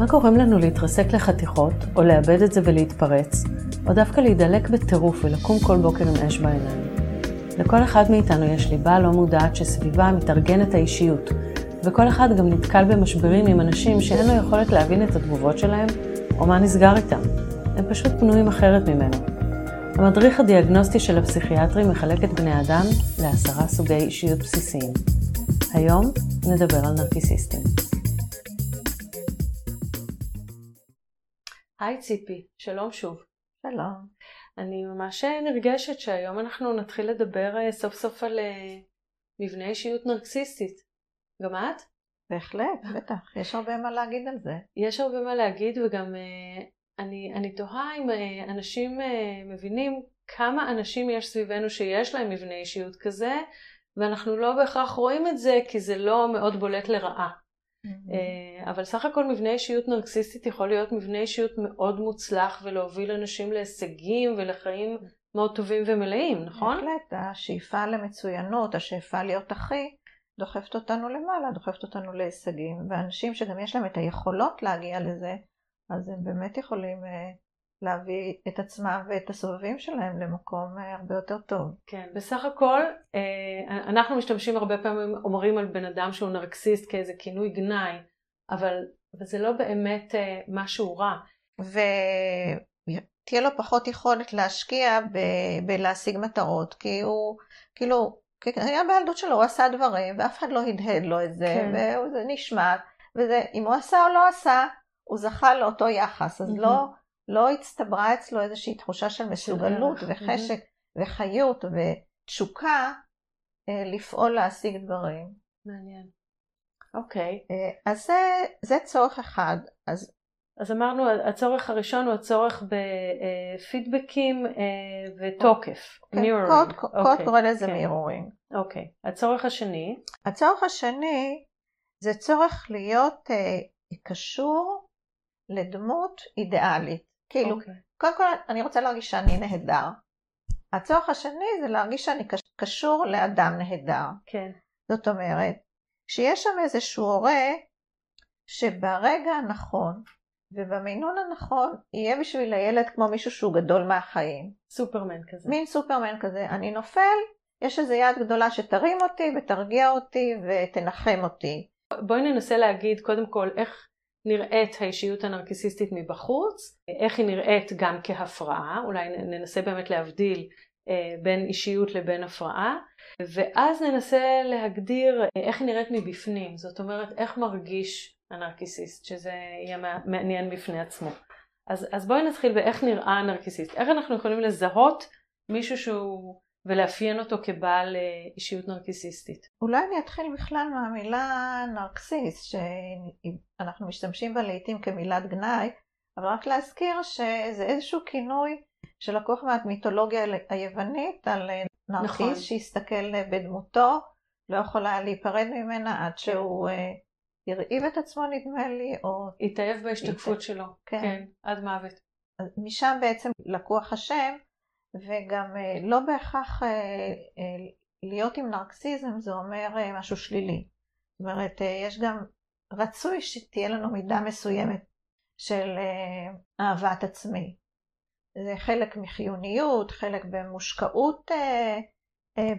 מה גורם לנו להתרסק לחתיכות, או לאבד את זה ולהתפרץ, או דווקא להידלק בטירוף ולקום כל בוקר עם אש בעיניים? לכל אחד מאיתנו יש ליבה לא מודעת שסביבה מתארגנת האישיות, וכל אחד גם נתקל במשברים עם אנשים שאין לו יכולת להבין את התגובות שלהם, או מה נסגר איתם. הם פשוט פנויים אחרת ממנו. המדריך הדיאגנוסטי של הפסיכיאטרים מחלק את בני אדם ל10 סוגי אישיות בסיסיים. היום נדבר על נרקיסיסטים. היי ציפי, שלום שוב. שלום. אני ממש נרגשת שהיום אנחנו נתחיל לדבר סוף סוף על מבנה אישיות נרקסיסטית. גם את? בהחלט, בטח. יש הרבה מה להגיד על זה. יש הרבה מה להגיד, וגם אני תוהה אם אנשים מבינים כמה אנשים יש סביבנו שיש להם מבנה אישיות כזה, ואנחנו לא בהכרח רואים את זה כי זה לא מאוד בולט לרעה. אבל סך הכל מבנה אישיות נרקסיסטית יכול להיות מבנה אישיות מאוד מוצלח ולהוביל אנשים להישגים ולחיים מאוד טובים ומלאים, נכון? בהחלט, השאיפה למצוינות, השאיפה להיות אחי, דוחפת אותנו למעלה, דוחפת אותנו להישגים, ואנשים שגם יש להם את היכולות להגיע לזה, אז הם באמת יכולים להביא את עצמם ואת הסובבים שלהם למקום הרבה יותר טוב. כן, בסך הכל אנחנו משתמשים הרבה פעמים, אומרים על בן אדם שהוא נרקסיסט כאיזה כינוי גנאי, אבל זה לא באמת משהו רע. ותהיה לו פחות יכולת להשקיע בלהשיג מטרות, כי הוא כאילו, היה בילדות שלו, הוא עשה דברים ואף אחד לא הדהד לו את זה, וזה נשמט, וזה אם הוא עשה או לא עשה, הוא זכה לאותו יחס, אז לא הצטברה אצלו איזושהי תחושה של מסוגלות וחשק וחיות ותשוקה לפעול להשיג דברים. מעניין. אוקיי. אז זה צורך אחד. אז אמרנו, הצורך הראשון הוא הצורך בפידבקים ותוקף. מירורינג. קוד קורא לזה מירורינג. אוקיי. הצורך השני? הצורך השני זה צורך להיות קשור לדמות אידיאלית. כאילו, קודם כל אני רוצה להרגיש שאני נהדר. הצורך השני זה להרגיש שאני קשור לאדם נהדר. כן. זאת אומרת, שיש שם איזשהו הורה שברגע הנכון ובמינון הנכון יהיה בשביל הילד כמו מישהו שהוא גדול מהחיים. סופרמן כזה. מין סופרמן כזה. אני נופל, יש איזו יד גדולה שתרים אותי ותרגיע אותי ותנחם אותי. בואי ננסה להגיד קודם כל איך נראית האישיות הנרקיסיסטית מבחוץ, איך היא נראית גם כהפרעה, אולי ננסה באמת להבדיל בין אישיות לבין הפרעה, ואז ננסה להגדיר איך נראית מבפנים, זאת אומרת איך מרגיש הנרקיסיסט, שזה יהיה מעניין בפני עצמו. אז בואי נתחיל באיך נראה הנרקיסיסט, איך אנחנו יכולים לזהות מישהו שהוא ולאפיין אותו כבעל אישיות נרקיסיסטית. אולי אני אתחיל בכלל מהמילה נרקסיסט, שאנחנו משתמשים בה לעתים כמילת גנאי, אבל רק להזכיר שזה איזשהו כינוי שלקוח מהמיתולוגיה היוונית על נרקיס, נכון. שהסתכל בדמותו, לא יכולה להיפרד ממנה עד שהוא ירעיב את עצמו נדמה לי, או התאהב בהשתקפות שלו, כן. כן, עד מוות. משם בעצם לקוח השם, וגם לא בהכרח להיות עם נרקסיזם זה אומר משהו שלילי. זאת אומרת, יש גם רצוי שתהיה לנו מידה מסוימת של אהבת עצמי. זה חלק מחיוניות, חלק במושקעות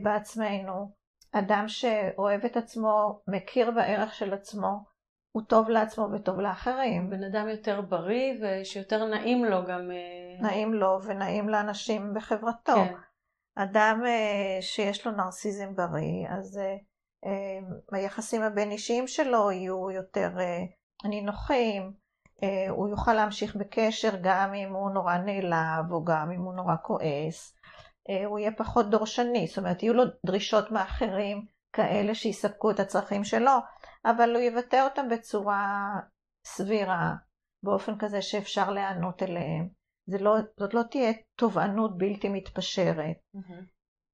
בעצמנו. אדם שאוהב את עצמו, מכיר בערך של עצמו, הוא טוב לעצמו וטוב לאחרים. בן אדם יותר בריא ושיותר נעים לו גם. נעים לו ונעים לאנשים בחברתו. כן. אדם שיש לו נרקיסיזם בריא, אז היחסים הבין אישיים שלו יהיו יותר נינוחים, הוא יוכל להמשיך בקשר גם אם הוא נורא נעלב או גם אם הוא נורא כועס, הוא יהיה פחות דורשני, זאת אומרת יהיו לו דרישות מאחרים כאלה שיספקו את הצרכים שלו, אבל הוא יבטא אותם בצורה סבירה, באופן כזה שאפשר לענות אליהם. זאת לא תהיה תובענות בלתי מתפשרת.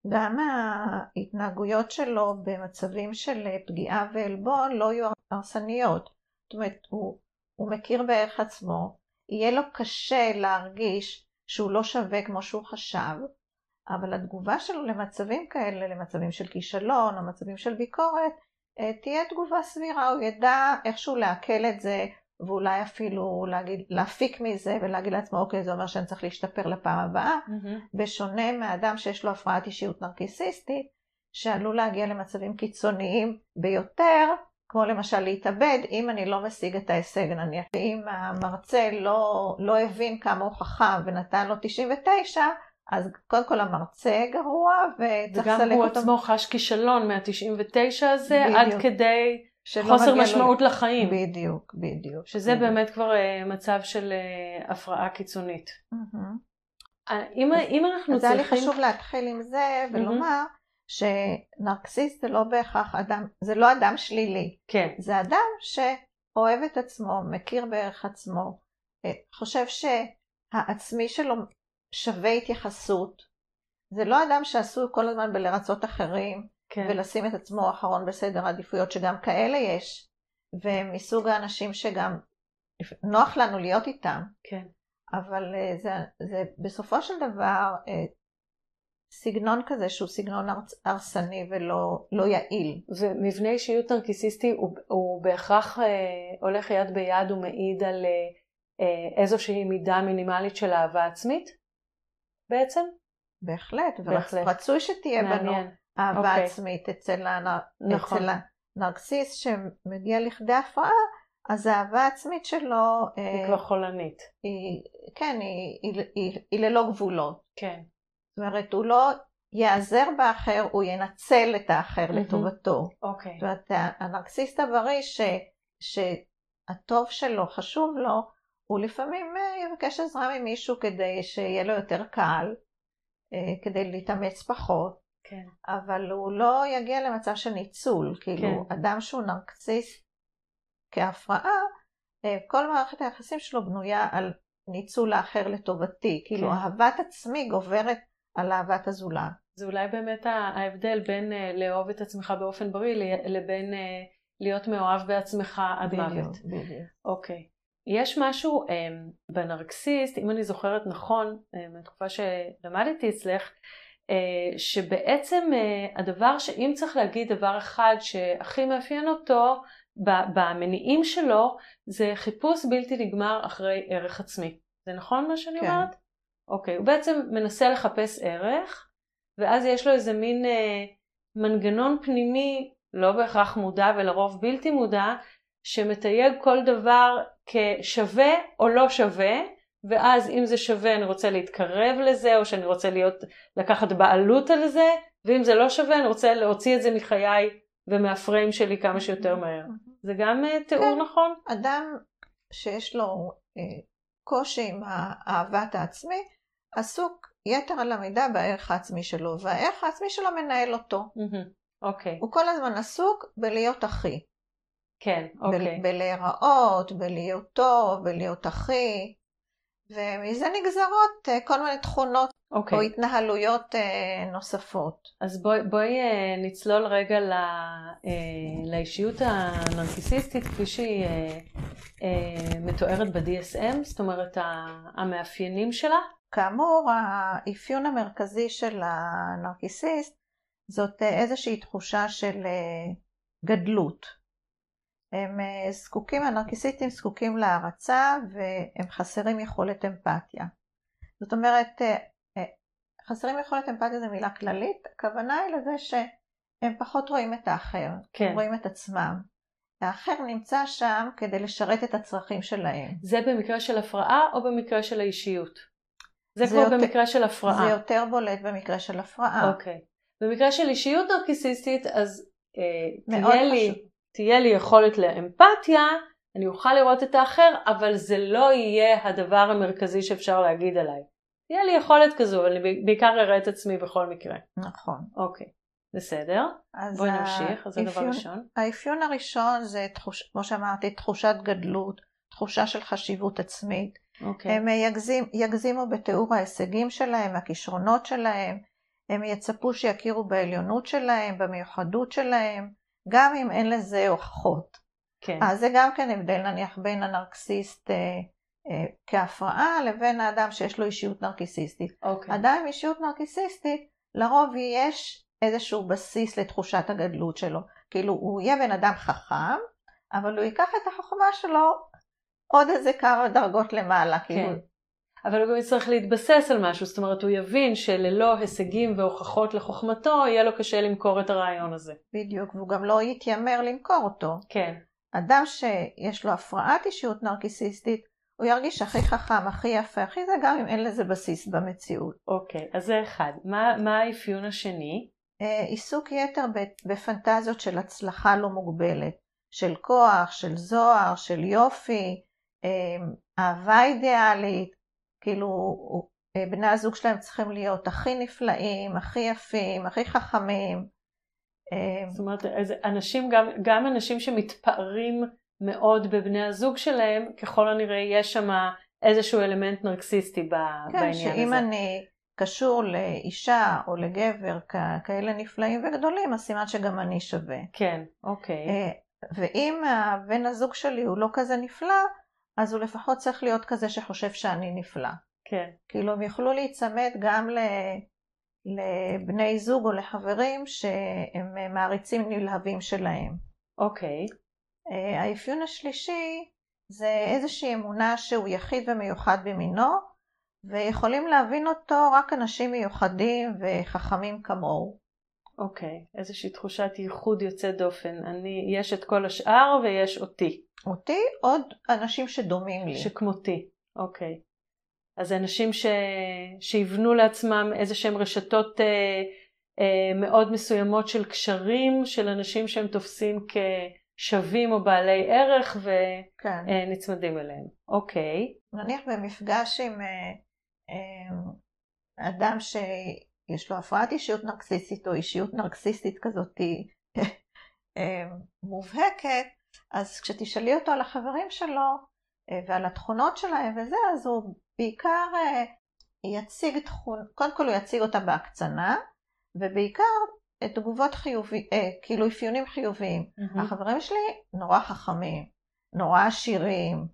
גם ההתנהגויות שלו במצבים של פגיעה ועלבון לא יהיו הרסניות. זאת אומרת, הוא מכיר בערך עצמו, יהיה לו קשה להרגיש שהוא לא שווה כמו שהוא חשב, אבל התגובה שלו למצבים כאלה, למצבים של כישלון, למצבים של ביקורת, תהיה תגובה סבירה, הוא ידע איכשהו להקל את זה, ואולי אפילו להפיק מזה ולהגיד לעצמו, אוקיי, זה אומר שאני צריך להשתפר לפעם הבאה, בשונה מאדם שיש לו הפרעת אישיות נרקיסיסטית, שעלול להגיע למצבים קיצוניים ביותר, כמו למשל להתאבד, אם אני לא משיג את ההישג נניח. ואם המרצה לא הבין כמה הוא חכם ונתן לו 99, אז קודם כל המרצה גרוע, וגם הוא עצמו חש כישלון מה-99 הזה, עד כדי חוסר משמעות לחיים. בדיוק, בדיוק. שזה באמת כבר מצב של הפרעה קיצונית. אם אנחנו צריכים... אז היה לי חשוב להתחיל עם זה ולומר, שנרקסיסט זה לא בהכרח אדם, זה לא אדם שלילי. כן. זה אדם שאוהב את עצמו, מכיר בערך עצמו, חושב שהעצמי שלו שווה התייחסות. זה לא אדם שעשו כל הזמן בלרצות אחרים, כן. ולשים את עצמו אחרון בסדר עדיפויות, שגם כאלה יש, ומסוג האנשים שגם נוח לנו להיות איתם. כן. אבל זה בסופו של דבר... סגנון כזה שהוא סגנון הרסני ולא יעיל. ומבנה אישיות נרקיסיסטי הוא בהכרח הולך יד ביד ומעיד על איזושהי מידה מינימלית של אהבה עצמית בעצם? בהחלט, ורצוי שתהיה בנו אהבה עצמית אצל הנרקסיסט שמגיע לכדי הפרעה, אז האהבה עצמית שלו... היא כבר חולנית. כן, היא ללא גבולות. כן. זאת אומרת, הוא לא יעזר באחר, הוא ינצל את האחר לטובתו. אוקיי. זאת אומרת, הנרקסיסט הבריא שהטוב שלו חשוב לו, הוא לפעמים יבקש עזרה ממישהו כדי שיהיה לו יותר קל, כדי להתאמץ פחות. כן. אבל הוא לא יגיע למצב של ניצול. כאילו, אדם שהוא נרקסיסט כהפרעה, כל מערכת היחסים שלו בנויה על ניצול האחר לטובתי. כאילו, אהבת עצמי גוברת על אהבת הזולה. זה אולי באמת ההבדל בין לאהוב את עצמך באופן בריא, לבין להיות מאוהב בעצמך עד מוות. אוקיי. יש משהו בנרקסיסט, אם אני זוכרת נכון, מהתקופה שלמדתי אצלך, שבעצם הדבר שאם צריך להגיד דבר אחד שהכי מאפיין אותו, במניעים שלו, זה חיפוש בלתי נגמר אחרי ערך עצמי. זה נכון מה שאני אומרת? אוקיי, הוא בעצם מנסה לחפש ערך, ואז יש לו איזה מין מנגנון פנימי, לא בהכרח מודע ולרוב בלתי מודע, שמתייג כל דבר כשווה או לא שווה, ואז אם זה שווה אני רוצה להתקרב לזה, או שאני רוצה לקחת בעלות על זה, ואם זה לא שווה אני רוצה להוציא את זה מחיי ומהפריים שלי כמה שיותר מהר. זה גם תיאור נכון? אדם שיש לו... קושי עם האהבת העצמי, עסוק יתר על המידה בערך העצמי שלו, והערך העצמי שלו מנהל אותו. אוקיי. הוא כל הזמן עסוק בלהיות אחי. כן, אוקיי. בלהיראות, בלהיות טוב, בלהיות אחי, ומזה נגזרות כל מיני תכונות או התנהלויות נוספות. אז בואי נצלול רגע לאישיות הנרקיסיסטית כפי שהיא מתוארת ב-DSM, זאת אומרת המאפיינים שלה. כאמור, האפיון המרכזי של הנרקיסיסט זאת איזושהי תחושה של גדלות. הם זקוקים, הנרקיסיסטים זקוקים להערצה והם חסרים יכולת אמפתיה. זאת אומרת, חסרים יכולת אמפתיה זה מילה כללית, הכוונה היא לזה שהם פחות רואים את האחר, הם רואים את עצמם. האחר נמצא שם כדי לשרת את הצרכים שלהם. זה במקרה של הפרעה או במקרה של האישיות? זה כבר יותר, במקרה של הפרעה. זה יותר בולט במקרה של הפרעה. אוקיי. במקרה של אישיות נרקיסיסטית, אז תהיה לי יכולת לאמפתיה, אני אוכל לראות את האחר, אבל זה לא יהיה הדבר המרכזי שאפשר להגיד עליי. תהיה לי יכולת כזו, אבל אני בעיקר אראה את עצמי בכל מקרה. נכון. אוקיי. בסדר, בואי נמשיך, אז זה דבר ראשון. האפיון הראשון זה, כמו שאמרתי, תחושת גדלות, תחושה של חשיבות עצמית. הם יגזימו בתיאור ההישגים שלהם, הכישרונות שלהם, הם יצפו שיכירו בעליונות שלהם, במיוחדות שלהם, גם אם אין לזה הוכחות. אז זה גם כן הבדל נניח בין הנרקסיסט כהפרעה לבין האדם שיש לו אישיות נרקיסיסטית. אדם עם אישיות נרקיסיסטית, לרוב יש איזשהו בסיס לתחושת הגדלות שלו. כאילו הוא יהיה בן אדם חכם, אבל הוא ייקח את החוכמה שלו עוד איזה כמה דרגות למעלה, כאילו. אבל הוא גם יצטרך להתבסס על משהו, זאת אומרת הוא יבין שללא הישגים והוכחות לחוכמתו, יהיה לו קשה למכור את הרעיון הזה. בדיוק, והוא גם לא יתיימר למכור אותו. כן. אדם שיש לו הפרעת אישיות נרקיסיסטית, הוא ירגיש הכי חכם, הכי יפה, הכי זה גם אם אין לזה בסיס במציאות. אוקיי, אז זה אחד. מה האפיון השני? עיסוק יתר בפנטזיות של הצלחה לא מוגבלת, של כוח, של זוהר, של יופי, אהבה אידיאלית, כאילו בני הזוג שלהם צריכים להיות הכי נפלאים, הכי יפים, הכי חכמים. זאת אומרת, אנשים, גם אנשים שמתפארים מאוד בבני הזוג שלהם, ככל הנראה יש שם איזשהו אלמנט נרקסיסטי בעניין הזה. כן, שאם אני קשור לאישה או לגבר כאלה נפלאים וגדולים, אז סימן שגם אני שווה. כן, אוקיי. ואם הבן הזוג שלי הוא לא כזה נפלא, אז הוא לפחות צריך להיות כזה שחושב שאני נפלא. כן. כאילו הם יוכלו להיצמד גם לבני זוג או לחברים שהם מעריצים נלהבים שלהם. אוקיי. האפיון השלישי זה איזושהי אמונה שהוא יחיד ומיוחד במינו, ויכולים להבין אותו רק אנשים מיוחדים וחכמים כמוהו. אוקיי, איזושהי תחושת ייחוד יוצא דופן. יש את כל השאר ויש אותי. אותי, עוד אנשים שדומים לי. שכמותי, אוקיי. אז אנשים שיבנו לעצמם איזשהם רשתות מאוד מסוימות של קשרים, של אנשים שהם תופסים כשווים או בעלי ערך ונצמדים אליהם. אוקיי. נניח במפגש עם אדם שיש לו הפרעת אישיות נרקסיסטית או אישיות נרקסיסטית כזאת מובהקת, אז כשתשאלי אותו על החברים שלו ועל התכונות שלהם וזה, אז הוא בעיקר יציג תכונות, קודם כל הוא יציג אותה בהקצנה, ובעיקר תגובות חיוביים, כאילו אפיונים חיוביים. החברים שלי נורא חכמים, נורא עשירים,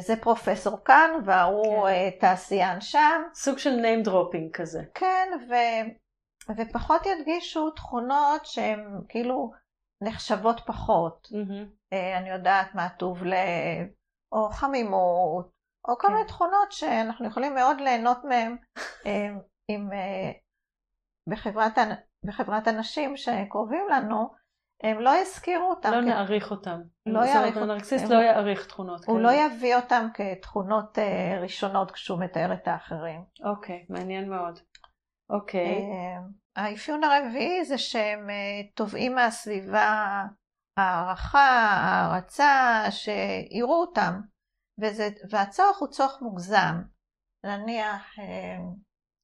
זה פרופסור כאן והוא תעשיין שם. סוג של name dropping כזה. כן, ופחות ידגישו תכונות שהן כאילו נחשבות פחות. אני יודעת מה טוב לב, או חמימות, או כל מיני תכונות שאנחנו יכולים מאוד ליהנות מהן בחברת אנשים שקרובים לנו, הם לא יזכירו אותם. לא נעריך אותם. הנרקסיסט לא יעריך תכונות. הוא לא יביא אותם כתכונות ראשונות כשהוא מתאר את האחרים. אוקיי, מעניין מאוד. אוקיי. האפיון הרביעי זה שהם תובעים מהסביבה הערכה, הערצה, שיראו אותם. והצורך הוא צורך מוגזם. נניח,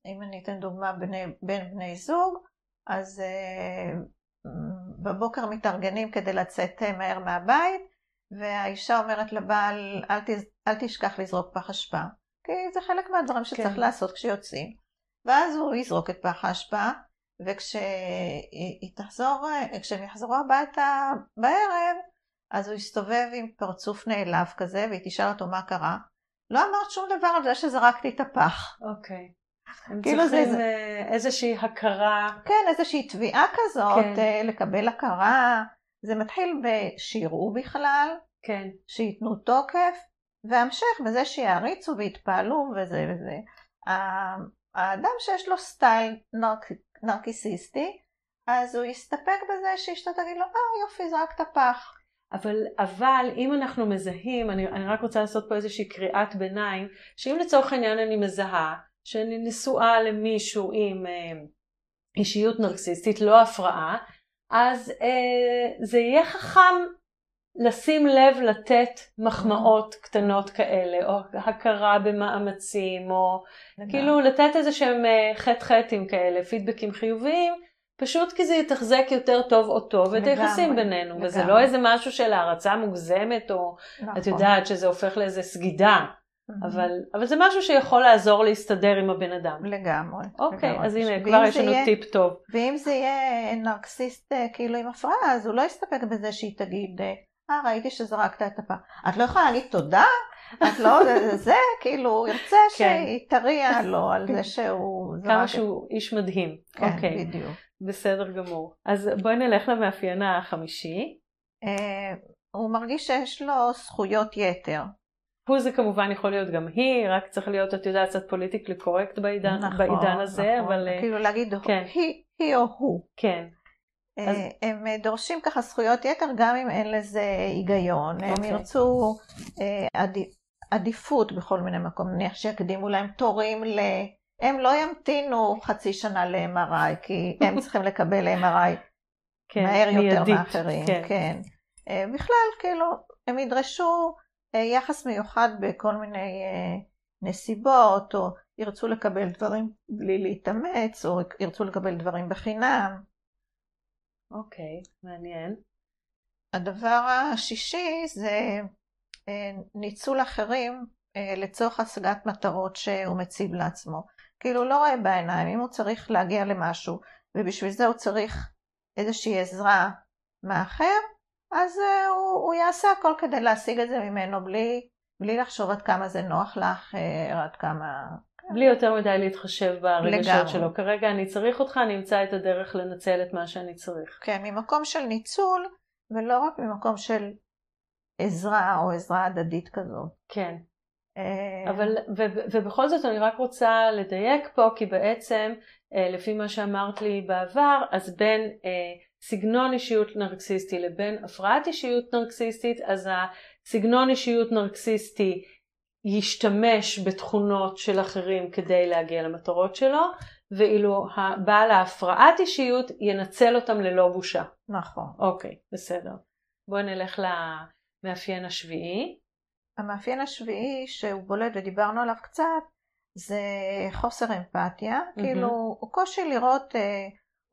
אם אני אתן דוגמה בין בני זוג, אז בבוקר מתארגנים כדי לצאת מהר מהבית, והאישה אומרת לבעל, אל תשכח לזרוק פח אשפה. כי זה חלק מהדברים שצריך לעשות כשיוצאים. ואז הוא יזרוק את פח האשפה, וכשהם יחזרו הביתה בערב, אז הוא יסתובב עם פרצוף נעלב כזה, והיא תשאל אותו מה קרה. לא אמרת שום דבר על זה שזרקתי את הפח. אוקיי. הם צריכים איזושהי הכרה. כן, איזושהי תביעה כזאת, לקבל הכרה. זה מתחיל בשיראו בכלל, שיתנו תוקף, והמשך בזה שיעריצו והתפעלו וזה וזה. האדם שיש לו סטייל נרקיסיסטי, אז הוא יסתפק בזה שאשתו תגיד לו, יופי, זרקת פח. אבל אם אנחנו מזהים, אני רק רוצה לעשות פה איזושהי קריאת ביניים, שאם לצורך העניין אני מזהה, שאני נשואה למישהו עם אישיות נרקסיסטית, לא הפרעה, אז זה יהיה חכם לשים לב לתת מחמאות קטנות כאלה, או הכרה במאמצים, או כאילו לתת איזה שהם חטים כאלה, פידבקים חיוביים, פשוט כי זה יתחזק יותר טוב אותו ואת היחסים בינינו, וזה לא איזה משהו של הערצה מוגזמת, או את יודעת שזה הופך לאיזה סגידה. אבל זה משהו שיכול לעזור להסתדר עם הבן אדם. לגמרי. אוקיי, אז הנה, כבר יש לנו טיפ טוב. ואם זה יהיה נרקסיסט כאילו עם הפרעה, אז הוא לא יסתפק בזה שהיא תגיד, ראיתי שזרקת את הפעה. את לא יכולה להגיד תודה? את לא, זה כאילו, ירצה שהיא תריע לו על זה שהוא זרק. כמה שהוא איש מדהים. כן, בדיוק. בסדר גמור. אז בואי נלך למאפיין החמישי. הוא מרגיש שיש לו זכויות יתר. הוא זה כמובן יכול להיות גם היא, רק צריך להיות, את יודעת, קצת פוליטיקלי קורקט בעידן, נכון, בעידן הזה. נכון, אבל... כאילו להגיד כן. היא או הוא. כן. אז... הם דורשים ככה זכויות יתר גם אם אין לזה היגיון. אוקיי. הם ירצו עדיפות בכל מיני מקום. נניח שיקדימו להם תורים ל... הם לא ימתינו חצי שנה ל-MRI, כי הם צריכים לקבל ל-MRI כן, מהר יותר מאחרים. כן. כן. בכלל, כאילו, הם ידרשו יחס מיוחד בכל מיני נסיבות, או ירצו לקבל דברים בלי להתאמץ, או ירצו לקבל דברים בחינם. אוקיי, מעניין. הדבר השישי זה ניצול אחרים לצורך השגת מטרות שהוא מציב לעצמו. כאילו לא רואה בעיניים, אם הוא צריך להגיע למשהו, ובשביל זה הוא צריך איזושהי עזרה מאחר, אז הוא יעשה הכל כדי להשיג את זה ממנו, בלי לחשוב עד כמה זה נוח לאחר, עד כמה... בלי יותר מדי להתחשב ברגשות שלו. כרגע אני צריך אותך, אני אמצא את הדרך לנצל את מה שאני צריך. כן, ממקום של ניצול, ולא רק ממקום של עזרה או עזרה הדדית כזאת. כן. אבל, ובכל זאת אני רק רוצה לדייק פה, כי בעצם, לפי מה שאמרת לי בעבר, אז בין סגנון אישיות נרקסיסטי לבין הפרעת אישיות נרקסיסטית, אז הסגנון אישיות נרקסיסטי ישתמש בתכונות של אחרים כדי להגיע למטרות שלו, ואילו בעל ההפרעת אישיות ינצל אותם ללא בושה. נכון. אוקיי, בסדר. בואו נלך למאפיין השביעי. המאפיין השביעי שהוא בולט ודיברנו עליו קצת, זה חוסר אמפתיה. כאילו, הוא קושי לראות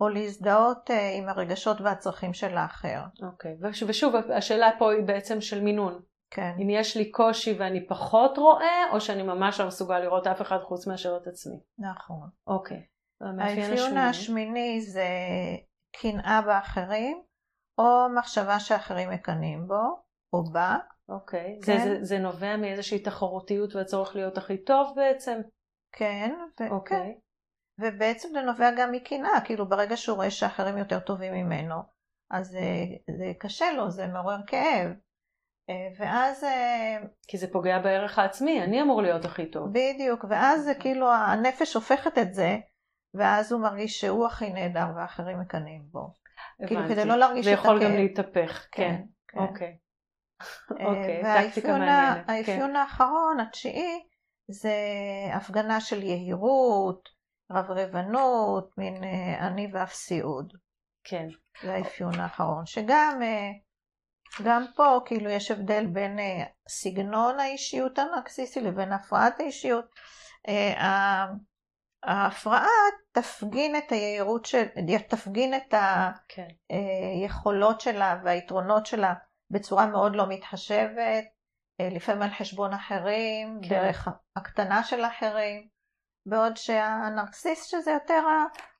או להזדהות עם הרגשות והצרכים של האחר. אוקיי, ושוב, השאלה פה היא בעצם של מינון. כן. אם יש לי קושי ואני פחות רואה, או שאני ממש לא מסוגל לראות אף אחד חוץ מאשר את עצמי. נכון. אוקיי. האפיון השמיני זה קנאה באחרים, או מחשבה שאחרים מקנאים בו, או בה. אוקיי. כן. זה נובע מאיזושהי תחרותיות והצורך להיות הכי טוב בעצם? כן. אוקיי. ובעצם זה נובע גם מקנאה, כאילו ברגע שהוא רואה שאחרים יותר טובים ממנו, אז זה קשה לו, זה מעורר כאב. ואז... כי זה פוגע בערך העצמי, אני אמור להיות הכי טוב. בדיוק, ואז כאילו הנפש הופכת את זה, ואז הוא מרגיש שהוא הכי נהדר והאחרים מקנאים בו. כאילו כדי לא להרגיש את הכאב. ויכול גם להתהפך, כן. אוקיי. אוקיי, טקטיקה מעניינת. והאפיון האחרון, התשיעי, זה הפגנה של יהירות, רברבנות, מין אני ואף סיעוד. כן. זה האפיון האחרון, שגם... גם פה כאילו יש הבדל בין סגנון האישיות הנרקסיסטי לבין הפרעת האישיות. ההפרעה תפגין את היעירות של, תפגין את היכולות שלה והיתרונות שלה בצורה מאוד לא מתחשבת, לפעמים על חשבון אחרים, דרך הקטנה של אחרים, בעוד שהנרקסיסט שזה יותר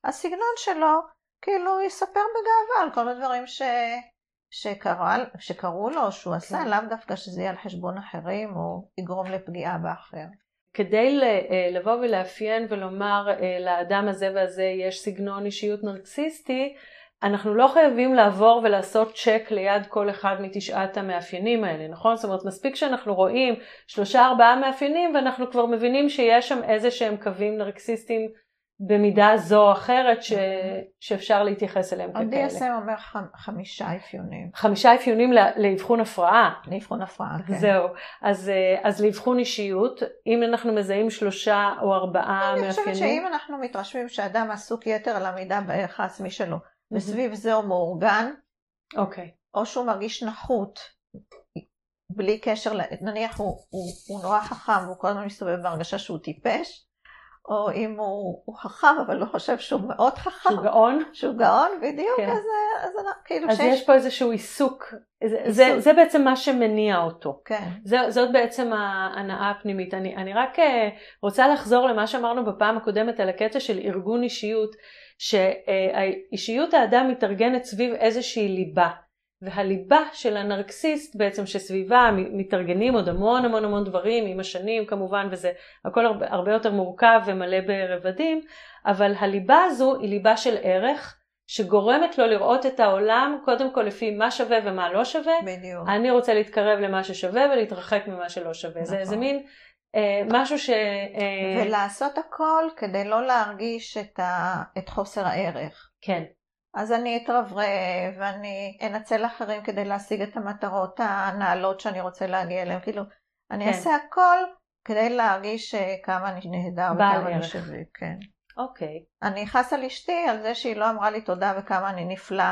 הסגנון שלו, כאילו יספר בגאווה על כל הדברים שקראו לו, שהוא עשה, לאו דווקא שזה יהיה על חשבון אחרים, או יגרום לפגיעה באחר. כדי לבוא ולאפיין ולומר, לאדם הזה והזה יש סגנון אישיות נרקסיסטי, אנחנו לא חייבים לעבור ולעשות צ'ק ליד כל אחד מתשעת המאפיינים האלה, נכון? זאת אומרת, מספיק שאנחנו רואים 3-4 מאפיינים, ואנחנו כבר מבינים שיש שם איזה שהם קווים נרקסיסטיים, במידה זו או אחרת שאפשר להתייחס אליהם ככאלה. ה-DSM אומר 5 אפיונים. 5 אפיונים לאבחון הפרעה. לאבחון הפרעה, כן. זהו. אז לאבחון אישיות, אם אנחנו מזהים 3 או 4 מאפיינים. אני חושבת שאם אנחנו מתרשמים שאדם עסוק יתר על המידה בערך העצמי שלו, וסביב זה הוא מאורגן, או שהוא מרגיש נחות, בלי קשר, נניח הוא נורא חכם, והוא כל הזמן מסתובב בהרגשה שהוא טיפש, או אם הוא חכם, אבל לא חושב שהוא מאוד חכם. שהוא גאון. שהוא גאון, בדיוק. כן. אז יש פה איזשהו עיסוק. זה בעצם מה שמניע אותו. כן. זאת בעצם ההנאה הפנימית. אני רק רוצה לחזור למה שאמרנו בפעם הקודמת, על הקטע של ארגון אישיות, שאישיות האדם מתארגנת סביב איזושהי ליבה. והליבה של הנרקסיסט בעצם שסביבה מתארגנים עוד המון דברים עם השנים כמובן, וזה הכל הרבה יותר מורכב ומלא ברבדים, אבל הליבה הזו היא ליבה של ערך שגורמת לו לראות את העולם, קודם כל לפי מה שווה ומה לא שווה. בדיוק. אני רוצה להתקרב למה ששווה ולהתרחק ממה שלא שווה. נכון. זה מין משהו ש... ולעשות הכל כדי לא להרגיש את חוסר הערך. כן. אז אני אתרברב ואני אנצל אחרים כדי להשיג את המטרות הנעלות שאני רוצה להגיע אליהם. כאילו, אני אעשה הכל כדי להרגיש כמה אני נהדר וכמה אני שווה. כן. אוקיי. אני חסה לאשתי על זה שהיא לא אמרה לי תודה וכמה אני נפלא,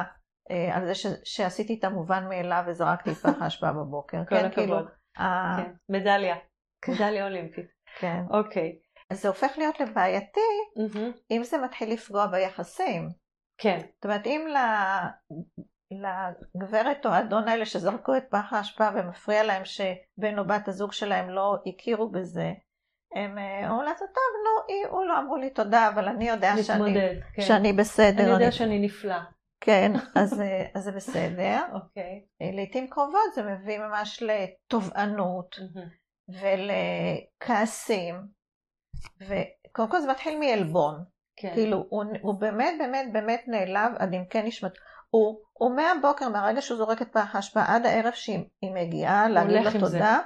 על זה שעשיתי את המובן מאליו וזרקתי פח אשפה בבוקר. כל הכבוד. מדליה. מדליה אולימפית. כן. אוקיי. אז זה הופך להיות לבעייתי אם זה מתחיל לפגוע ביחסים. כן. זאת אומרת, אם לגברת או האדון האלה שזרקו את פח האשפה ומפריע להם שבן או בת הזוג שלהם לא הכירו בזה, הם אומרים, טוב, נו, הוא לא אמרו לי תודה, אבל אני יודע שאני בסדר. אני יודע שאני נפלא. כן, אז זה בסדר. לעתים קרובות זה מביא ממש לתובענות ולכעסים, וקודם כל זה מתחיל מעלבון. כאילו, הוא באמת נעלב עד אם כן נשמע. הוא מהבוקר, מהרגע שהוא זורק את פח האשפה, עד הערב שהיא מגיעה להגיד לו תודה,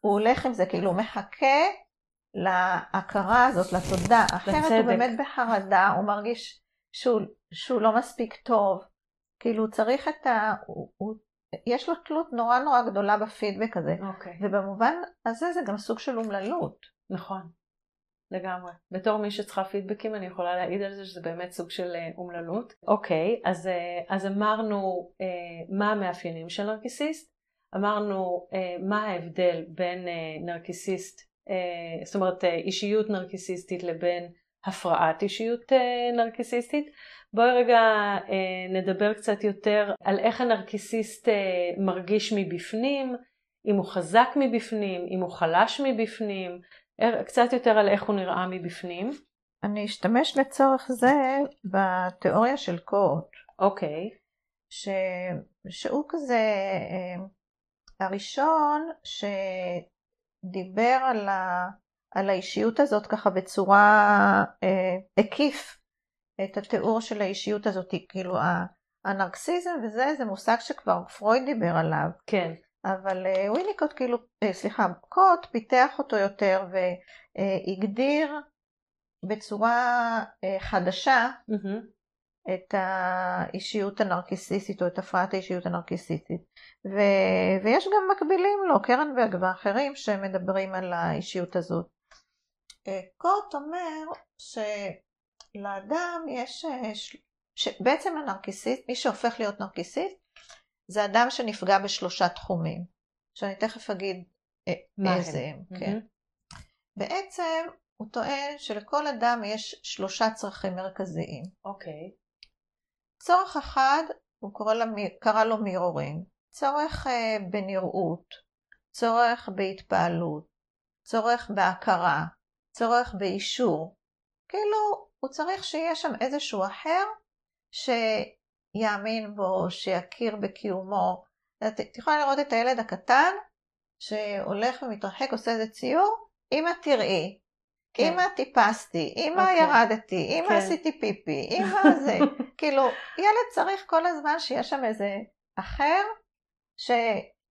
הוא הולך עם זה, כאילו הוא מחכה להכרה הזאת, לתודה. אחרת הוא באמת בחרדה, הוא מרגיש שהוא לא מספיק טוב. כאילו צריך יש לו תלות נורא נורא גדולה בפידבק הזה. ובמובן הזה זה גם סוג של אומללות. נכון, לגמרי. בתור מי שצריכה פידבקים אני יכולה להעיד על זה שזה באמת סוג של אומללות. אוקיי, אז אמרנו מה המאפיינים של נרקיסיסט. אמרנו מה ההבדל בין נרקיסיסט, זאת אומרת אישיות נרקיסיסטית לבין הפרעת אישיות נרקיסיסטית. בואי רגע נדבר קצת יותר על איך הנרקיסיסט מרגיש מבפנים, אם הוא חזק מבפנים, אם הוא חלש מבפנים, קצת יותר על איך הוא נראה מבפנים. אני אשתמש לצורך זה בתיאוריה של קורט. אוקיי. שהוא כזה הראשון דיבר על האישיות הזאת ככה בצורה הקיף את התיאור של האישיות הזאת, כאילו הנרקסיזם וזה מושג שכבר פרויד דיבר עליו. כן. אבל וויניקוט כאילו, סליחה, קוט פיתח אותו יותר והגדיר בצורה חדשה את האישיות הנרקיסיסטית או את הפרעת האישיות הנרקיסיסטית. ויש גם מקבילים לו, קרנברג ואחרים שמדברים על האישיות הזאת. קוט אומר שלאדם יש, שבעצם הנרקיסיסט, מי שהופך להיות נרקיסיסט, זה אדם שנפגע בשלושה תחומים, שאני תכף אגיד איזה הם. כן. בעצם הוא טוען שלכל אדם יש שלושה צרכים מרכזיים. אוקיי. צורך אחד, הוא קרא לו מירורים. צורך בנראות, צורך בהתפעלות, צורך בהכרה, צורך באישור. כאילו, הוא צריך שיהיה שם איזשהו אחר שיאמין בו, שיכיר בקיומו. את יכולה לראות את הילד הקטן שהולך ומתרחק, עושה איזה ציור, אמא תראי. אמא טיפסתי, אמא ירדתי, אמא עשיתי פיפי, אמא זה. כאילו, ילד צריך כל הזמן שיש שם איזה אחר,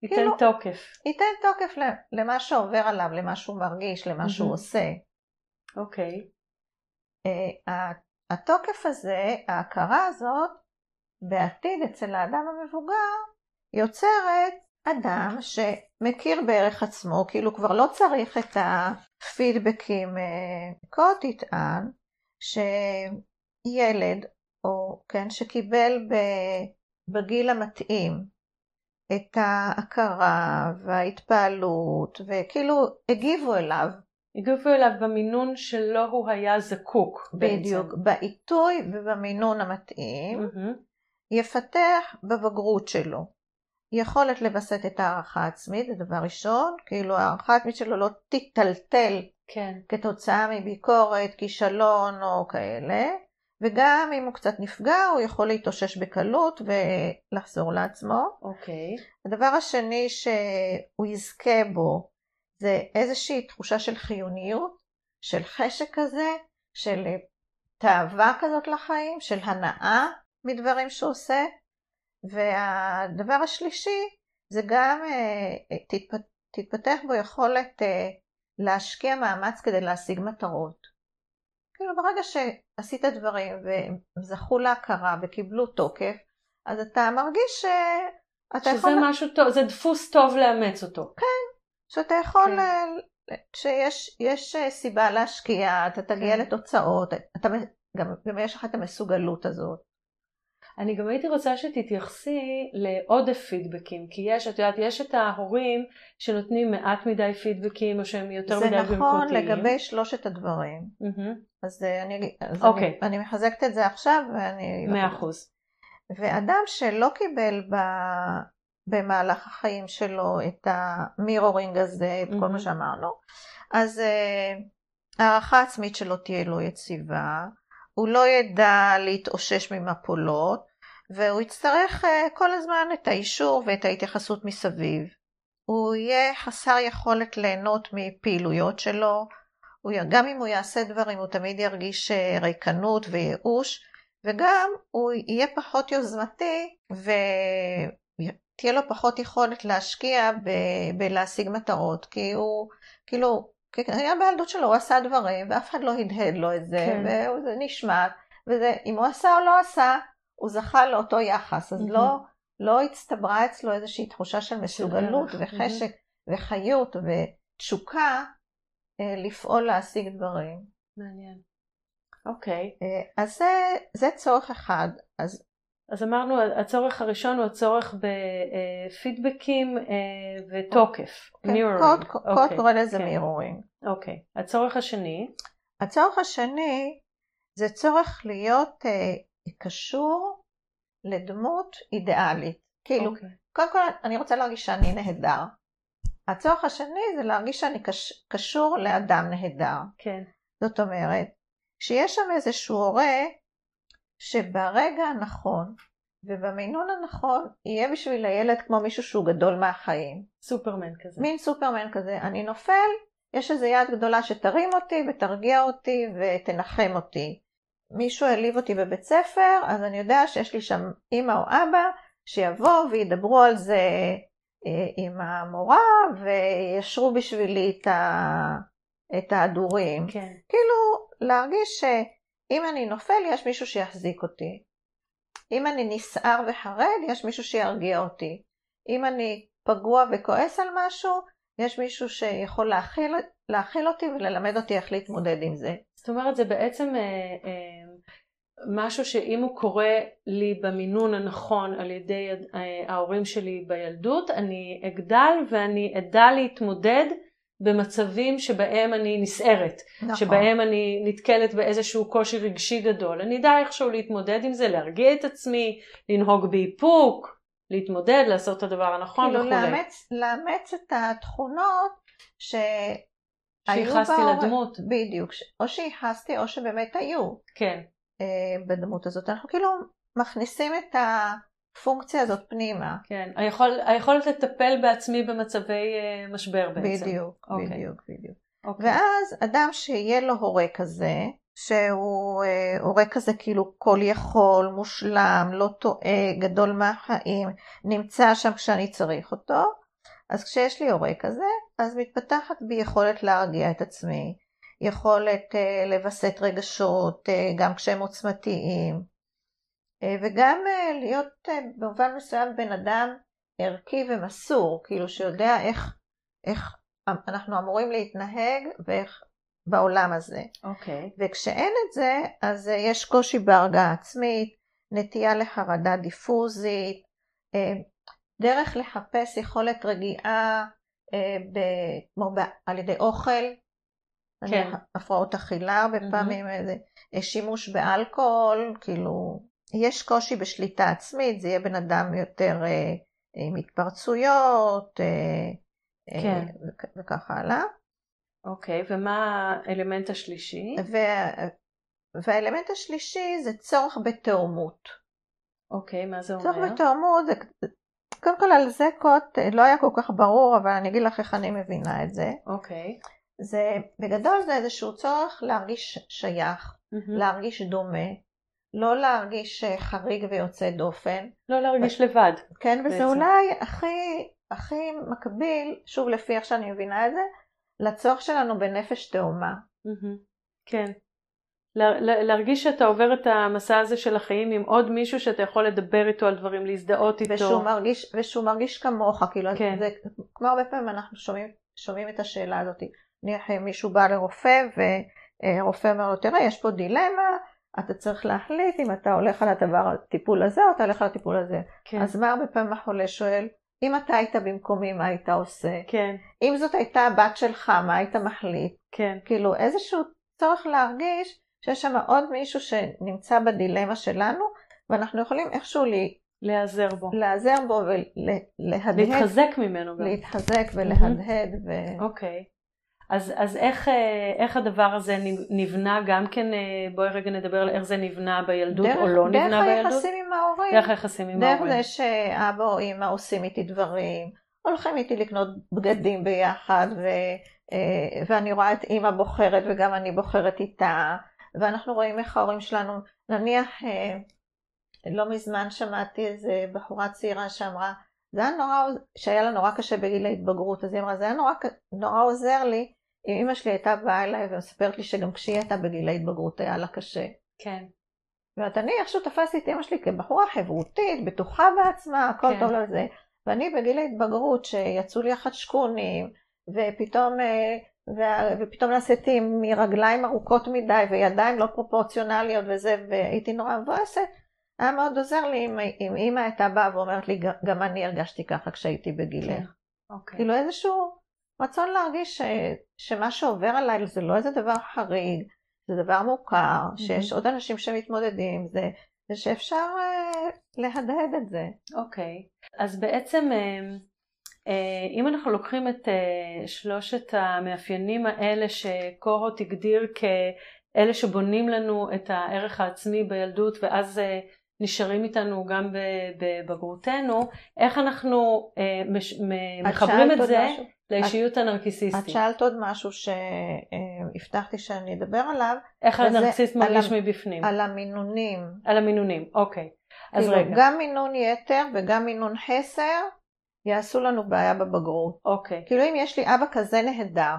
ייתן תוקף. ייתן תוקף למה שעובר עליו, למה שהוא מרגיש, למה שהוא עושה. אוקיי. התוקף הזה, ההכרה הזאת, בעתיד אצל האדם המבוגר, יוצרת אדם שמכיר בערך עצמו, כאילו כבר לא צריך את הפידבקים. קוט יטען שילד, או כן, שקיבל בגיל המתאים את ההכרה וההתפעלות, וכאילו הגיבו אליו. הגיבו אליו במינון שלא הוא היה זקוק. בדיוק, בעצם. בעיתוי ובמינון המתאים, יפתח בבגרות שלו. יכולת לבסט את הערכה עצמית, זה דבר ראשון, כאילו הערכה עצמית שלו לא תטלטל כתוצאה מביקורת, כישלון או כאלה, וגם אם הוא קצת נפגע, הוא יכול להתאושש בקלות ולחזור לעצמו. אוקיי. הדבר השני שהוא יזכה בו, זה איזושהי תחושה של חיוניות, של חשק כזה, של תאווה כזאת לחיים, של הנאה, מדברים שהוא עושה. והדבר השלישי זה גם תתפתח בו יכולת להשקיע מאמץ כדי להשיג מטרות. כאילו ברגע שעשית דברים והם זכו להכרה וקיבלו תוקף, אז אתה מרגיש שאתה שזה יכול... שזה משהו טוב, זה דפוס טוב לאמץ אותו. כן, שאתה יכול... כן. שיש סיבה להשקיע, אתה תגיע כן. לתוצאות, אתה, גם יש לך את המסוגלות הזאת. אני גם הייתי רוצה שתתייחסי לעודף פידבקים, כי יש, את יודעת, יש את ההורים שנותנים מעט מדי פידבקים, או שהם יותר מדי במקוטיים. זה נכון לגבי שלושת הדברים. אז אני מחזקת את זה עכשיו, ואני... 100%. ואדם שלא קיבל במהלך החיים שלו את המירורינג הזה, את כל מה שאמרנו, אז הערכה עצמית שלו תהיה לו יציבה, הוא לא ידע להתאושש ממפולות, והוא יצטרך כל הזמן את האישור ואת ההתייחסות מסביב. הוא יהיה חסר יכולת ליהנות מפעילויות שלו, גם אם הוא יעשה דברים הוא תמיד ירגיש ריקנות וייאוש, וגם הוא יהיה פחות יוזמתי ותהיה לו פחות יכולת להשקיע בלהשיג מטרות, כי הוא כאילו... כי היה בילדות שלו, הוא עשה דברים, ואף אחד לא הדהד לו את זה, כן. וזה נשמט, ואם הוא עשה או לא עשה, הוא זכה לאותו יחס, אז לא הצטברה אצלו איזושהי תחושה של מסוגלות וחשק וחיות ותשוקה לפעול להשיג דברים. מעניין. אוקיי. אז זה צורך אחד. אז אמרנו, הצורך הראשון הוא הצורך בפידבקים ותוקף. מירורינג. קוד קורא לזה מירורינג. אוקיי. הצורך השני? הצורך השני זה צורך להיות קשור לדמות אידיאלית. כאילו, קודם כל אני רוצה להרגיש שאני נהדר. הצורך השני זה להרגיש שאני קשור לאדם נהדר. כן. זאת אומרת, שיש שם איזשהו הורה, שברגע הנכון ובמינון הנכון יהיה בשביל הילד כמו מישהו שהוא גדול מהחיים. סופרמן כזה. מין סופרמן כזה. אני נופל, יש איזו יד גדולה שתרים אותי ותרגיע אותי ותנחם אותי. מישהו העליב אותי בבית ספר, אז אני יודע שיש לי שם אמא או אבא שיבוא וידברו על זה עם המורה וישרו בשבילי את ההדורים. כן. כאילו להרגיש ש... אם אני נופל, יש מישהו שיחזיק אותי. אם אני נסער וחרד, יש מישהו שירגיע אותי. אם אני פגוע וכועס על משהו, יש מישהו שיכול להכיל אותי וללמד אותי איך להתמודד עם זה. זאת אומרת, זה בעצם משהו שאם הוא קורא לי במינון הנכון על ידי ההורים שלי בילדות, אני אגדל ואני אדע להתמודד במצבים שבהם אני נסערת, נכון. שבהם אני נתקלת באיזשהו קושי רגשי גדול. אני יודע איכשהו להתמודד עם זה, להרגיע את עצמי, לנהוג באיפוק, להתמודד, לעשות את הדבר הנכון וכו'. כאילו לאמץ את התכונות שייחסתי לדמות. בדיוק, או שייחסתי או שבאמת היו. כן. בדמות הזאת. אנחנו כאילו מכניסים את הפונקציה הזאת פנימה. כן, היכולת לטפל בעצמי במצבי משבר בעצם. בדיוק, okay. בדיוק. Okay. ואז אדם שיהיה לו הורה כזה, שהוא הורה כזה כאילו כל יכול, מושלם, לא טועה, גדול מהחיים, נמצא שם כשאני צריך אותו, אז כשיש לי הורה כזה, אז מתפתחת בי יכולת להרגיע את עצמי, יכולת לבסט רגשות, גם כשהם עוצמתיים, וגם להיות במובן מסוים בן אדם ערכי ומסור, כאילו שיודע איך אנחנו אמורים להתנהג ואיך בעולם הזה. אוקיי. וכשאין את זה, אז יש קושי בהרגעה עצמית, נטייה לחרדה דיפוזית, דרך לחפש יכולת רגיעה על ידי אוכל, כן. הפרעות אכילה בפעמים, שימוש באלכוהול, כאילו... יש קושי בשליטה עצמית, זה יהיה בן אדם יותר עם התפרצויות, כן. וכך הלאה. אוקיי, ומה האלמנט השלישי? והאלמנט השלישי זה צורך בתאומות. אוקיי, מה זה אומר? צורך בתאומות, קודם כל על זה קוט, לא היה כל כך ברור, אבל אני אגיד לך איך אני מבינה את זה. אוקיי. בגדול זה איזשהו צורך להרגיש שייך, להרגיש דומה. לא להרגיש חריג ויוצא דופן. לא להרגיש לבד. כן, וזה אולי הכי מקביל, שוב לפי איך שאני מבינה את זה, לצורך שלנו בנפש תאומה. כן. להרגיש שאתה עובר את המסע הזה של החיים עם עוד מישהו שאתה יכול לדבר איתו על דברים, להזדהות איתו. ושהוא מרגיש כמוך, כאילו, זה כמו הרבה פעמים אנחנו שומעים את השאלה הזאת. מישהו בא לרופא ורופא אומר לו, תראה, יש פה דילמה, אתה צריך להחליט אם אתה הולך על הטיפול הזה או אתה הולך על הטיפול הזה. אז מה הרבה פעמים החולה שואל? אם אתה היית במקומי, מה היית עושה? כן. אם זאת הייתה הבת שלך, מה היית מחליט? כן. כאילו, איזשהו צורך להרגיש שיש שם עוד מישהו שנמצא בדילמה שלנו, ואנחנו יכולים איכשהו להיעזר בו ולהדהד. להתחזק ממנו גם. להתחזק ולהדהד. אוקיי. אז איך הדבר הזה נבנה גם כן, בואי רגע נדבר על איך זה נבנה בילדות או לא נבנה בילדות? דרך היחסים עם ההורים. דרך היחסים עם ההורים. דרך זה שאבא או אמא עושים איתי דברים, הולכים איתי לקנות בגדים ביחד, ואני רואה את אמא בוחרת וגם אני בוחרת איתה, ואנחנו רואים איך ההורים שלנו, נניח, לא מזמן שמעתי איזה בחורה צעירה שאמרה, זה היה נורא, שהיה לה נורא קשה בגיל ההתבגרות, אז היא אמרה, זה היה נורא עוזר לי, אם אמא שלי הייתה באה אליי ומספרת לי שגם כשהיא הייתה בגיל ההתבגרות היה לה קשה. כן. ואת אני איכשהו תפסתי את אמא שלי כבחורה חברותית, בטוחה בעצמה, הכל טוב לזה. ואני בגיל ההתבגרות שיצאו לי אחת שקונים, ופתאום נעשיתי מרגליים ארוכות מדי וידיים לא פרופורציונליות וזה, והייתי נורא מבואסת. היה מאוד עוזר לי אם אמא הייתה באה ואומרת לי, גם אני הרגשתי ככה כשהייתי בגילך. כאילו איזשהו רצון להרגיש שמה שעובר עליי זה לא איזה דבר חריג, זה דבר מוכר, שיש עוד אנשים שמתמודדים עם זה, ושאפשר להדהד את זה. אוקיי, אז בעצם אם אנחנו לוקחים את שלושת המאפיינים האלה שקורות הגדיר כאלה שבונים לנו את הערך העצמי בילדות ואז נשארים איתנו גם בבגרותנו, איך אנחנו מחברים את זה לאישיות הנרקיסיסטית? את שאלת עוד משהו שהבטחתי שאני אדבר עליו. איך הנרקיסיסט מרגיש מבפנים? על המינונים. על המינונים, אוקיי. אז רגע. גם מינון יתר וגם מינון חסר יעשו לנו בעיה בבגרות. אוקיי. כאילו אם יש לי אבא כזה נהדר,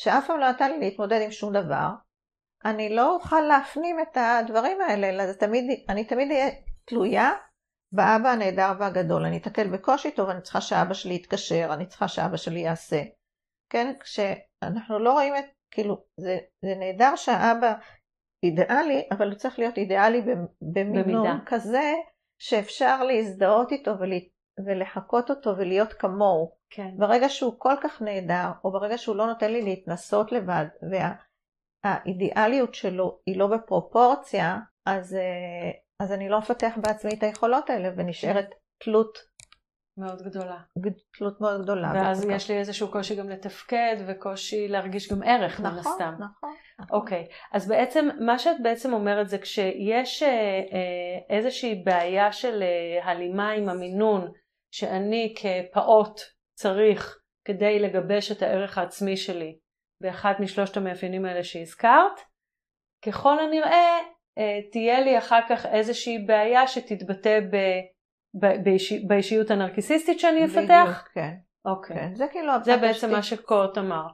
שאף פעם לא נתן לי להתמודד עם שום דבר, אני לא אוכל להפנים את הדברים האלה, אלא אני תמיד אהיה תלויה באבא הנהדר והגדול. אני אתקל בקושי טוב, אני צריכה שאבא שלי יתקשר, אני צריכה שאבא שלי יעשה. כן, כשאנחנו לא רואים את, כאילו, זה נהדר שהאבא אידיאלי, אבל הוא צריך להיות אידיאלי במינון כזה, שאפשר להזדהות איתו ולחקות אותו ולהיות כמוהו. כן. ברגע שהוא כל כך נהדר, או ברגע שהוא לא נותן לי להתנסות לבד, האידיאליות שלו היא לא בפרופורציה, אז אני לא מפתח בעצמי את היכולות האלה, ונשארת תלות מאוד גדולה. תלות מאוד גדולה. ואז יש לי איזשהו קושי גם לתפקד, וקושי להרגיש גם ערך מן הסתם. נכון. אוקיי, אז בעצם, מה שאת בעצם אומרת זה, כשיש איזושהי בעיה של הלימה עם המינון, שאני כפעות צריך כדי לגבש את הערך העצמי שלי, באחד משלושת המאפיינים האלה שהזכרת, ככל הנראה תהיה לי אחר כך איזושהי בעיה שתתבטא באישיות הנרקיסיסטית שאני אפתח. בדיוק, כן. אוקיי. כן. זה כאילו זה התשתית. בעצם מה שקורט אמר.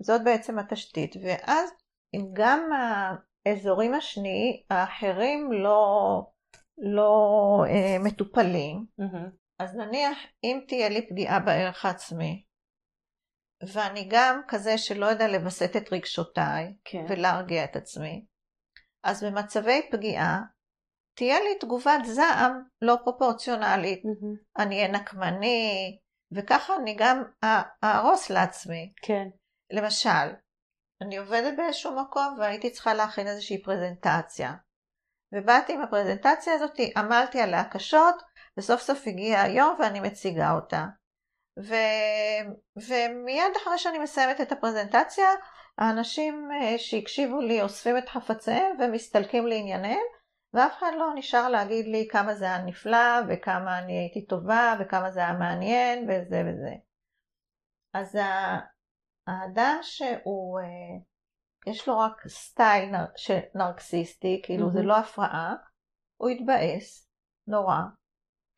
זאת בעצם התשתית. ואז אם גם האזורים השני, האחרים לא מטופלים, אז נניח אם תהיה לי פגיעה בערך העצמי, ואני גם כזה שלא יודע לבסט את רגשותיי, כן. ולהרגיע את עצמי. אז במצבי פגיעה, תהיה לי תגובת זעם לא פרופורציונלית. אני אהיה נקמני, וככה אני גם ארוס לעצמי. כן. למשל, אני עובדת באיזשהו מקום, והייתי צריכה להכין איזושהי פרזנטציה. ובאתי עם הפרזנטציה הזאת, עמלתי עליה קשות, וסוף סוף הגיע היום ואני מציגה אותה. ומיד אחרי שאני מסיימת את הפרזנטציה, האנשים שהקשיבו לי אוספים את חפציהם ומסתלקים לענייניהם, ואף אחד לא נשאר להגיד לי כמה זה היה נפלא וכמה אני הייתי טובה וכמה זה היה מעניין וזה וזה. אז האדם שהוא יש לו רק סטייל נרקסיסטי, כאילו זה לא הפרעה, הוא יתבאס נורא,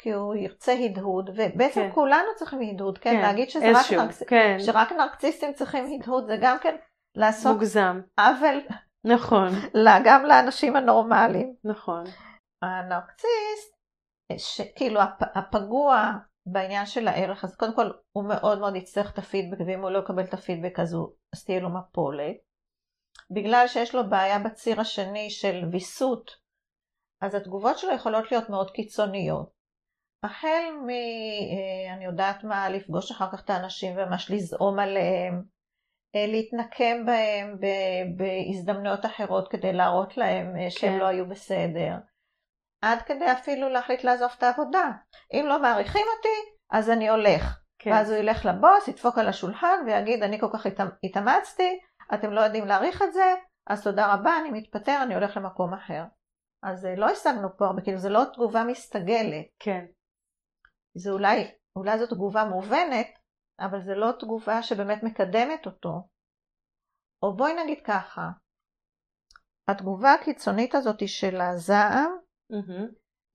כי הוא ירצה הדהוד, ובעצם כן. כולנו צריכים הדהוד, כן? כן. להגיד שזה רק, כן. שרק נרקסיסטים צריכים הדהוד, זה גם כן לעשות מוגזם. אבל נכון. גם לאנשים הנורמליים. נכון. הנרקסיסט, כאילו הפגוע בעניין של הערך, אז קודם כל הוא מאוד מאוד יצטרך את הפידבק, ואם הוא לא יקבל את הפידבק אז הוא תהיה לו מפולת. בגלל שיש לו בעיה בציר השני של ויסות, אז התגובות שלו יכולות להיות מאוד קיצוניות. החל מ... אני יודעת מה, לפגוש אחר כך את האנשים וממש לזעום עליהם, להתנקם בהם בהזדמנויות אחרות כדי להראות להם שהם כן. לא היו בסדר. עד כדי אפילו להחליט לעזוב את העבודה. אם לא מעריכים אותי, אז אני הולך. כן. ואז הוא ילך לבוס, ידפוק על השולחן ויגיד, אני כל כך התאמצתי, אתם לא יודעים להעריך את זה, אז תודה רבה, אני מתפטר, אני הולך למקום אחר. אז לא השגנו פה הרבה, כאילו זה לא תגובה מסתגלת. כן. זה אולי זו תגובה מובנת, אבל זה לא תגובה שבאמת מקדמת אותו. או בואי נגיד ככה, התגובה הקיצונית הזאת של הזעם,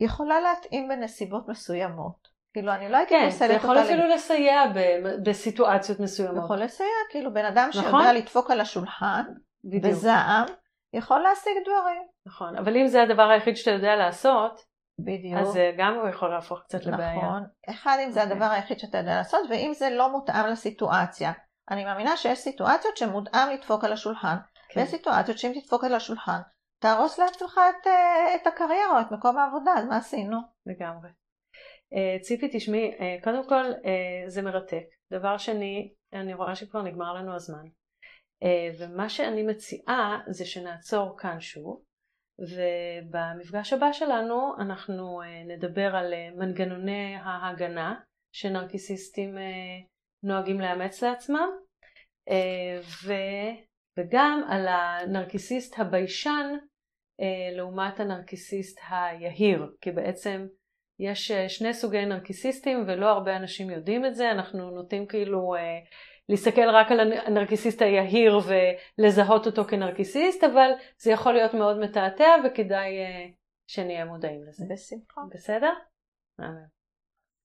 יכולה להתאים בנסיבות מסוימות. כאילו אני לא הייתי מסלת אותה. כן, זה יכול אפילו לסייע בסיטואציות מסוימות. יכול לסייע, כאילו בן אדם שיודע לדפוק על השולחן, בזעם, יכול להשיג דברים. נכון, אבל אם זה הדבר היחיד שאתה יודע לעשות, בדיוק. אז גם הוא יכול להפוך קצת לבעיה. נכון, אחד אם זה הדבר היחיד שאתה יודע לעשות, ואם זה לא מותאם לסיטואציה. אני מאמינה שיש סיטואציות שמותאם לדפוק על השולחן, ויש סיטואציות שאם תדפוק על השולחן, תהרוס לעצמך את הקריירה או את מקום העבודה, אז מה עשינו? לגמרי. ציפי, תשמעי, קודם כל זה מרתק. דבר שני, אני רואה שכבר נגמר לנו הזמן. ומה שאני מציעה זה שנעצור כאן שוב, ובמפגש הבא שלנו אנחנו נדבר על מנגנוני ההגנה שנרקיסיסטים נוהגים לאמץ לעצמם, וגם על הנרקיסיסט הביישן לעומת הנרקיסיסט היהיר, כי בעצם יש שני סוגי נרקיסיסטים ולא הרבה אנשים יודעים את זה. אנחנו נוטים כאילו להסתכל רק על הנרקיסיסט היהיר ולזהות אותו כנרקיסיסט, אבל זה יכול להיות מאוד מתעתע וכדאי שנהיה מודעים לזה. בשמחה. בסדר?